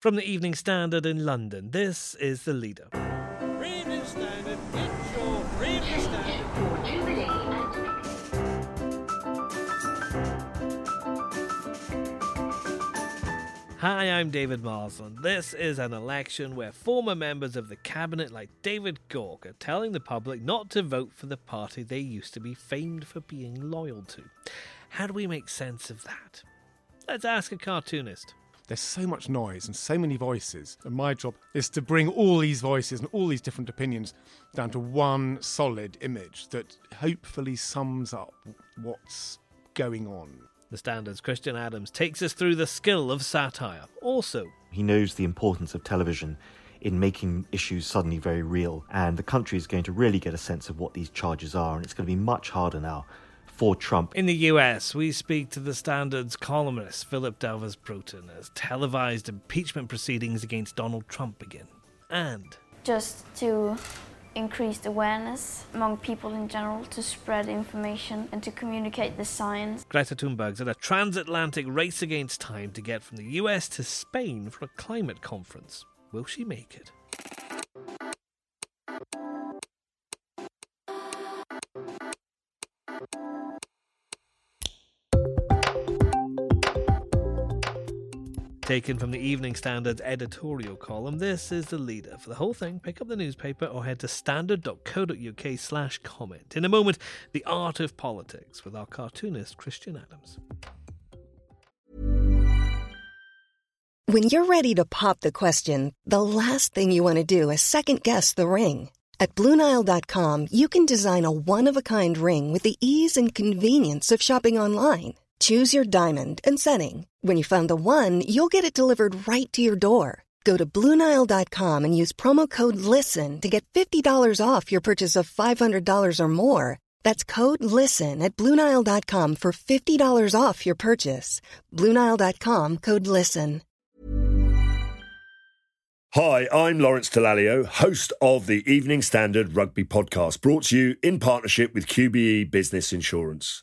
From the Evening Standard in London, this is The Leader. Evening Standard, it's your Evening Standard. Hi, I'm David Marsland. This is an election where former members of the cabinet like David Gauke are telling the public not to vote for the party they used to be famed for being loyal to. How do we make sense of that? Let's ask a cartoonist. There's so much noise and so many voices, and my job is to bring all these voices and all these different opinions down to one solid image that hopefully sums up what's going on. The Standard's Christian Adams takes us through the skill of satire. Also, he knows the importance of television in making issues suddenly very real, and the country is going to really get a sense of what these charges are, and it's going to be much harder now for Trump. In the US, we speak to the Standard's columnist, Philip Delves Broughton, as televised impeachment proceedings against Donald Trump begin. And just to increase awareness among people in general, to spread information and to communicate the science. Greta Thunberg's in a transatlantic race against time to get from the US to Spain for a climate conference. Will she make it? Taken from the Evening Standard's editorial column, this is The Leader. For the whole thing, pick up the newspaper or head to standard.co.uk/comment. In a moment, the art of politics with our cartoonist Christian Adams. When you're ready to pop the question, the last thing you want to do is second-guess the ring. At BlueNile.com, you can design a one-of-a-kind ring with the ease and convenience of shopping online. Choose your diamond and setting. When you find the one, you'll get it delivered right to your door. Go to BlueNile.com and use promo code LISTEN to get $50 off your purchase of $500 or more. That's code LISTEN at BlueNile.com for $50 off your purchase. BlueNile.com, code LISTEN. Hi, I'm Lawrence Delalio, host of the Evening Standard Rugby Podcast, brought to you in partnership with QBE Business Insurance.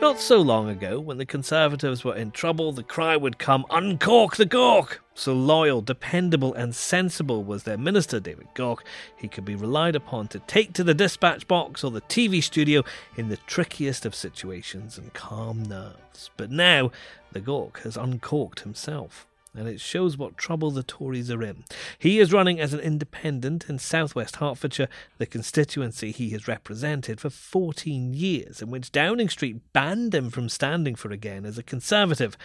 Not so long ago, when the Conservatives were in trouble, the cry would come, "Uncork the Gawk!" So loyal, dependable and sensible was their minister, David Gauke, he could be relied upon to take to the dispatch box or the TV studio in the trickiest of situations and calm nerves. But now, the Gauke has uncorked himself, and it shows what trouble the Tories are in. He is running as an independent in South West Hertfordshire, the constituency he has represented for 14 years, in which Downing Street banned him from standing for again as a Conservative.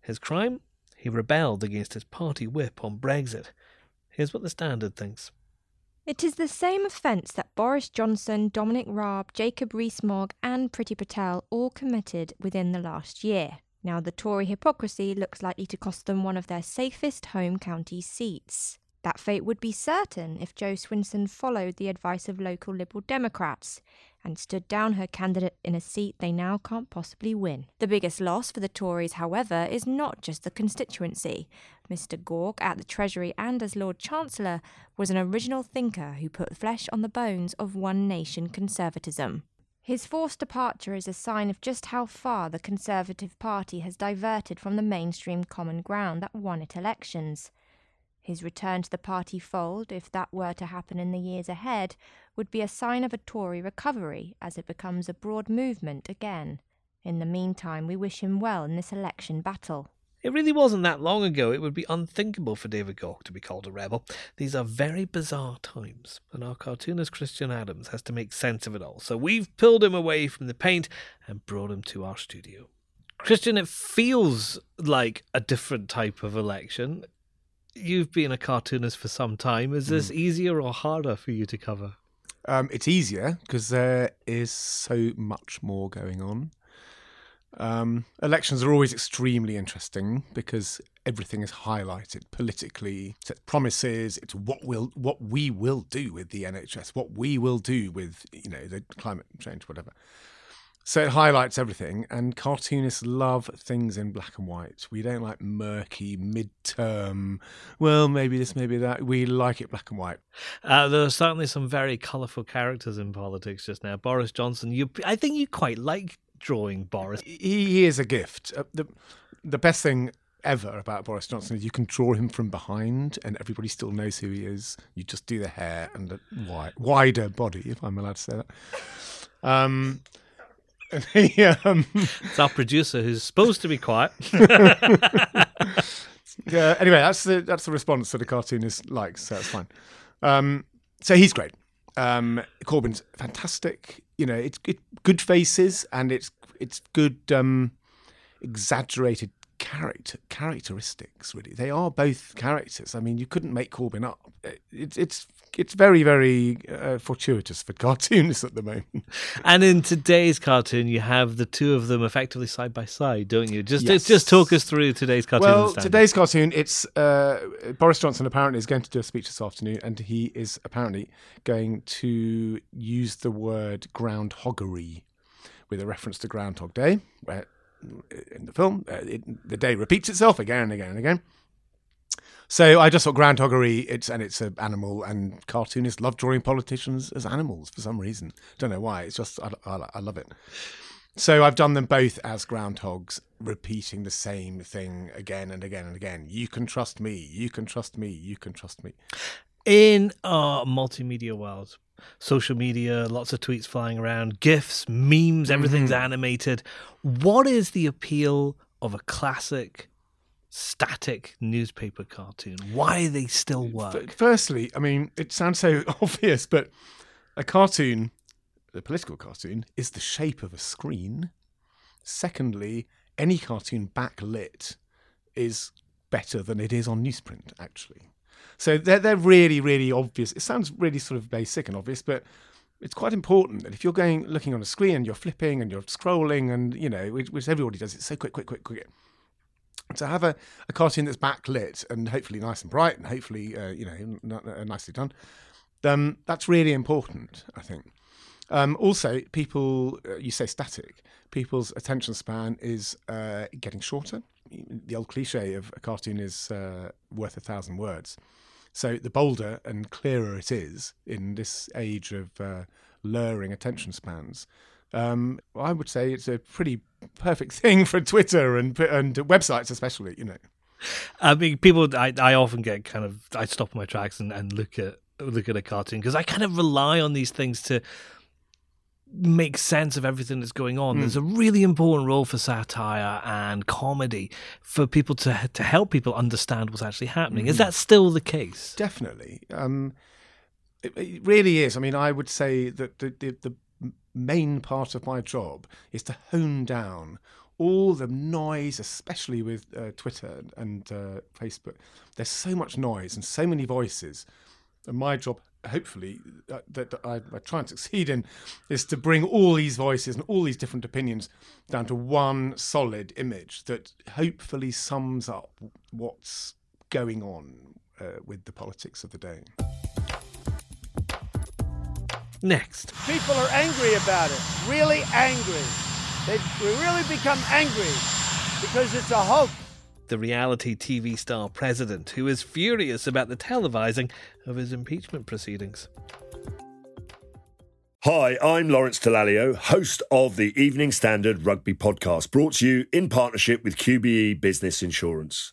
His crime? He rebelled against his party whip on Brexit. Here's what the Standard thinks. It is the same offence that Boris Johnson, Dominic Raab, Jacob Rees-Mogg and Priti Patel all committed within the last year. Now, the Tory hypocrisy looks likely to cost them one of their safest home county seats. That fate would be certain if Jo Swinson followed the advice of local Liberal Democrats and stood down her candidate in a seat they now can't possibly win. The biggest loss for the Tories, however, is not just the constituency. Mr Gauke, at the Treasury and as Lord Chancellor, was an original thinker who put flesh on the bones of One Nation conservatism. His forced departure is a sign of just how far the Conservative Party has diverted from the mainstream common ground that won it elections. His return to the party fold, if that were to happen in the years ahead, would be a sign of a Tory recovery as it becomes a broad movement again. In the meantime, we wish him well in this election battle. It really wasn't that long ago it would be unthinkable for David Gauke to be called a rebel. These are very bizarre times, and our cartoonist Christian Adams has to make sense of it all. So we've pulled him away from the paint and brought him to our studio. Christian, it feels like a different type of election. You've been a cartoonist for some time. Is this easier or harder for you to cover? It's easier because there is so much more going on. Elections are always extremely interesting because everything is highlighted politically. It's promises. It's what we will do with the NHS, what we will do with, you know, the climate change, whatever. So it highlights everything, and cartoonists love things in black and white. We don't like murky, midterm, well, maybe this, maybe that. We like it black and white. There are certainly some very colourful characters in politics just now. Boris Johnson, I think you quite like drawing Boris. He is a gift. The best thing ever about Boris Johnson is you can draw him from behind and everybody still knows who he is. You just do the hair and the wider body, if I'm allowed to say that. It's our producer who's supposed to be quiet. Anyway, that's the response that a cartoonist likes, so that's fine. So he's great. Corbyn's fantastic. You know, it's good faces and it's good exaggerated characteristics. Really, they are both characters. I mean, you couldn't make Corbyn up. It's very, very fortuitous for cartoonists at the moment. And in today's cartoon, you have the two of them effectively side by side, don't you? Just talk us through today's cartoon. Well, today's cartoon, it's Boris Johnson apparently is going to do a speech this afternoon, and he is apparently going to use the word groundhoggery with a reference to Groundhog Day, where in the film, the day repeats itself again and again and again. So I just thought groundhoggery, it's an animal, and cartoonists love drawing politicians as animals for some reason. Don't know why. It's just, I love it. So I've done them both as groundhogs, repeating the same thing again and again and again. You can trust me. You can trust me. You can trust me. In our multimedia world, social media, lots of tweets flying around, GIFs, memes, everything's animated. What is the appeal of a classic static newspaper cartoon? Why they still work? Firstly, I mean, it sounds so obvious, but a cartoon, the political cartoon, is the shape of a screen. Secondly, any cartoon backlit is better than it is on newsprint, actually. So they're really, really obvious. It sounds really sort of basic and obvious, but it's quite important that if you're looking on a screen and you're flipping and you're scrolling and, you know, which everybody does, it's so quick. To have a cartoon that's backlit and hopefully nice and bright and hopefully, nicely done, that's really important, I think. Also, people, you say static, people's attention span is getting shorter. The old cliche of a cartoon is worth 1,000 words. So the bolder and clearer it is in this age of luring attention spans, I would say it's a pretty perfect thing for Twitter and websites especially, you know. I mean, people, I often get kind of, I stop my tracks and look at a cartoon because I kind of rely on these things to make sense of everything that's going on. There's a really important role for satire and comedy for people to help people understand what's actually happening. Is that still the case? Definitely. It really is. I mean, I would say that the main part of my job is to hone down all the noise, especially with Twitter and Facebook. There's so much noise and so many voices, and my job, hopefully, that I try and succeed in, is to bring all these voices and all these different opinions down to one solid image that hopefully sums up what's going on with the politics of the day. Next. People are angry about it, really angry. We really become angry because it's a hoax. The reality TV star president, who is furious about the televising of his impeachment proceedings. Hi, I'm Lawrence Delalio, host of the Evening Standard Rugby podcast, brought to you in partnership with QBE Business Insurance.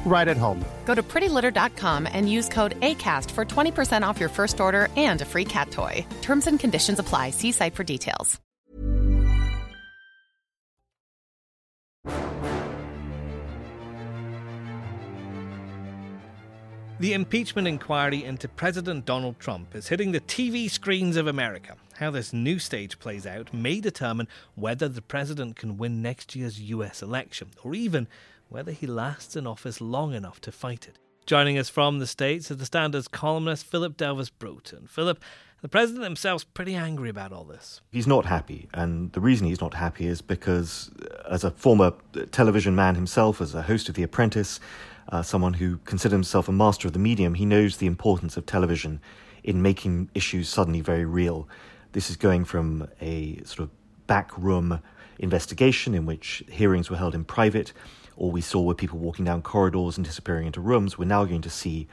right at home. Go to prettylitter.com and use code ACAST for 20% off your first order and a free cat toy. Terms and conditions apply. See site for details. The impeachment inquiry into President Donald Trump is hitting the TV screens of America. How this new stage plays out may determine whether the president can win next year's US election, or even whether he lasts in office long enough to fight it. Joining us from the States is The Standard's columnist Philip Delves Broughton. Philip, the president himself's pretty angry about all this. He's not happy, and the reason he's not happy is because, as a former television man himself, as a host of The Apprentice, someone who considers himself a master of the medium, he knows the importance of television in making issues suddenly very real. This is going from a sort of backroom investigation in which hearings were held in private, or we saw were people walking down corridors and disappearing into rooms. We're now going to see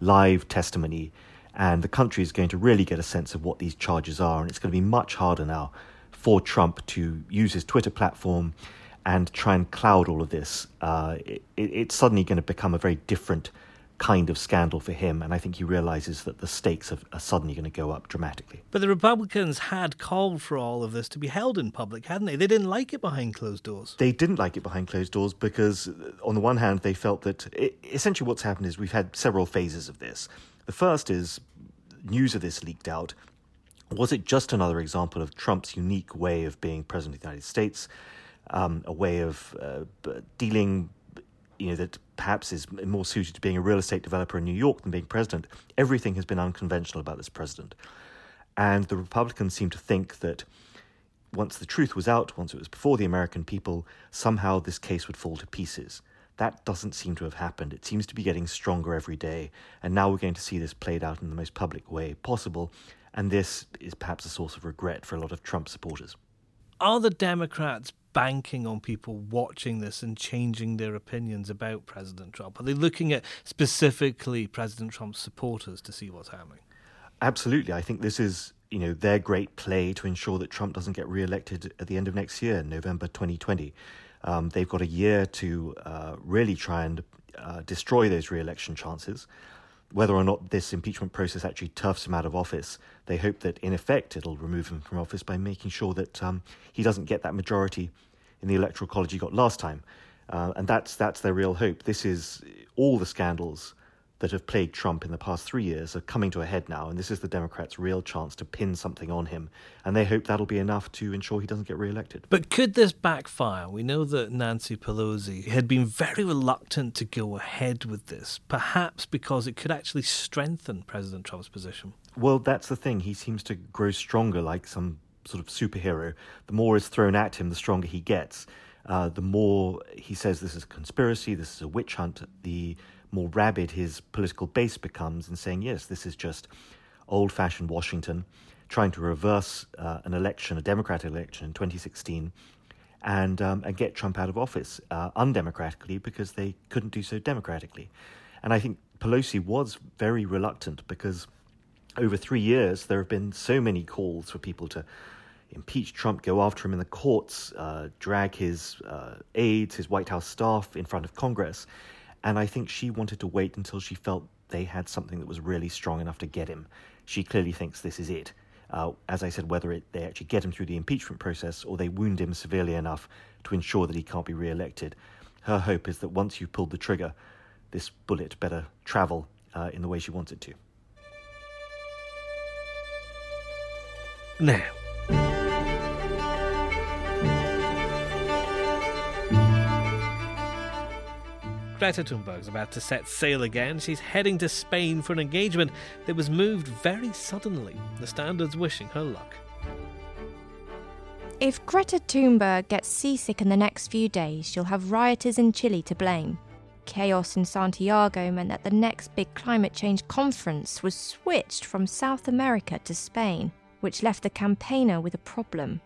live testimony, and the country is going to really get a sense of what these charges are, and it's going to be much harder now for Trump to use his Twitter platform and try and cloud all of this. It's suddenly going to become a very different kind of scandal for him, and I think he realises that the stakes are suddenly going to go up dramatically. But the Republicans had called for all of this to be held in public, hadn't they? They didn't like it behind closed doors. They didn't like it behind closed doors because, on the one hand, they felt that essentially what's happened is we've had several phases of this. The first is news of this leaked out. Was it just another example of Trump's unique way of being president of the United States? A way of dealing, that perhaps is more suited to being a real estate developer in New York than being president. Everything has been unconventional about this president. And the Republicans seem to think that once the truth was out, once it was before the American people, somehow this case would fall to pieces. That doesn't seem to have happened. It seems to be getting stronger every day. And now we're going to see this played out in the most public way possible. And this is perhaps a source of regret for a lot of Trump supporters. Are the Democrats banking on people watching this and changing their opinions about President Trump? Are they looking at specifically President Trump's supporters to see what's happening? Absolutely. I think this is, their great play to ensure that Trump doesn't get re-elected at the end of next year, November 2020. They've got a year to really try and destroy those re-election chances. Whether or not this impeachment process actually turfs him out of office, they hope that, in effect, it'll remove him from office by making sure that he doesn't get that majority in the Electoral College he got last time. And that's their real hope. This is all the scandals that have plagued Trump in the past 3 years are coming to a head now, and this is the Democrats' real chance to pin something on him, and they hope that'll be enough to ensure he doesn't get re-elected. But could this backfire? We know that Nancy Pelosi had been very reluctant to go ahead with this, perhaps because it could actually strengthen President Trump's position. Well, that's the thing. He seems to grow stronger like some sort of superhero. The more is thrown at him, the stronger he gets. The more he says this is a conspiracy, this is a witch hunt, the more rabid his political base becomes in saying, yes, this is just old-fashioned Washington trying to reverse an election, a Democratic election in 2016, and get Trump out of office undemocratically because they couldn't do so democratically. And I think Pelosi was very reluctant because over 3 years there have been so many calls for people to impeach Trump, go after him in the courts, drag his aides, his White House staff in front of Congress. And I think she wanted to wait until she felt they had something that was really strong enough to get him. She clearly thinks this is it. As I said, whether they actually get him through the impeachment process or they wound him severely enough to ensure that he can't be re-elected. Her hope is that once you've pulled the trigger, this bullet better travel in the way she wants it to. Now, Greta Thunberg's about to set sail again. She's heading to Spain for an engagement that was moved very suddenly. The Standard's wishing her luck. If Greta Thunberg gets seasick in the next few days, she'll have rioters in Chile to blame. Chaos in Santiago meant that the next big climate change conference was switched from South America to Spain, which left the campaigner with a problem.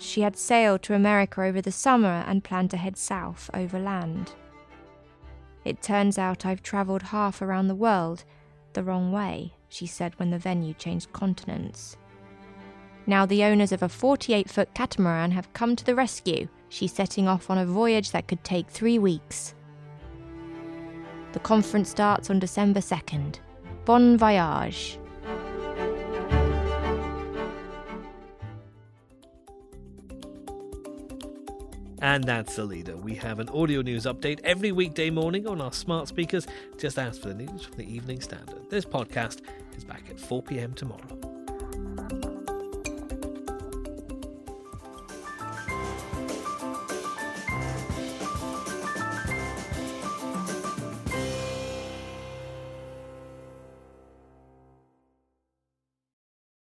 She had sailed to America over the summer and planned to head south overland. "It turns out I've travelled half around the world the wrong way," she said when the venue changed continents. "Now the owners of a 48-foot catamaran have come to the rescue. She's setting off on a voyage that could take 3 weeks. The conference starts on December 2nd. Bon voyage." And that's the leader. We have an audio news update every weekday morning on our smart speakers. Just ask for the news from the Evening Standard. This podcast is back at 4 p.m. tomorrow.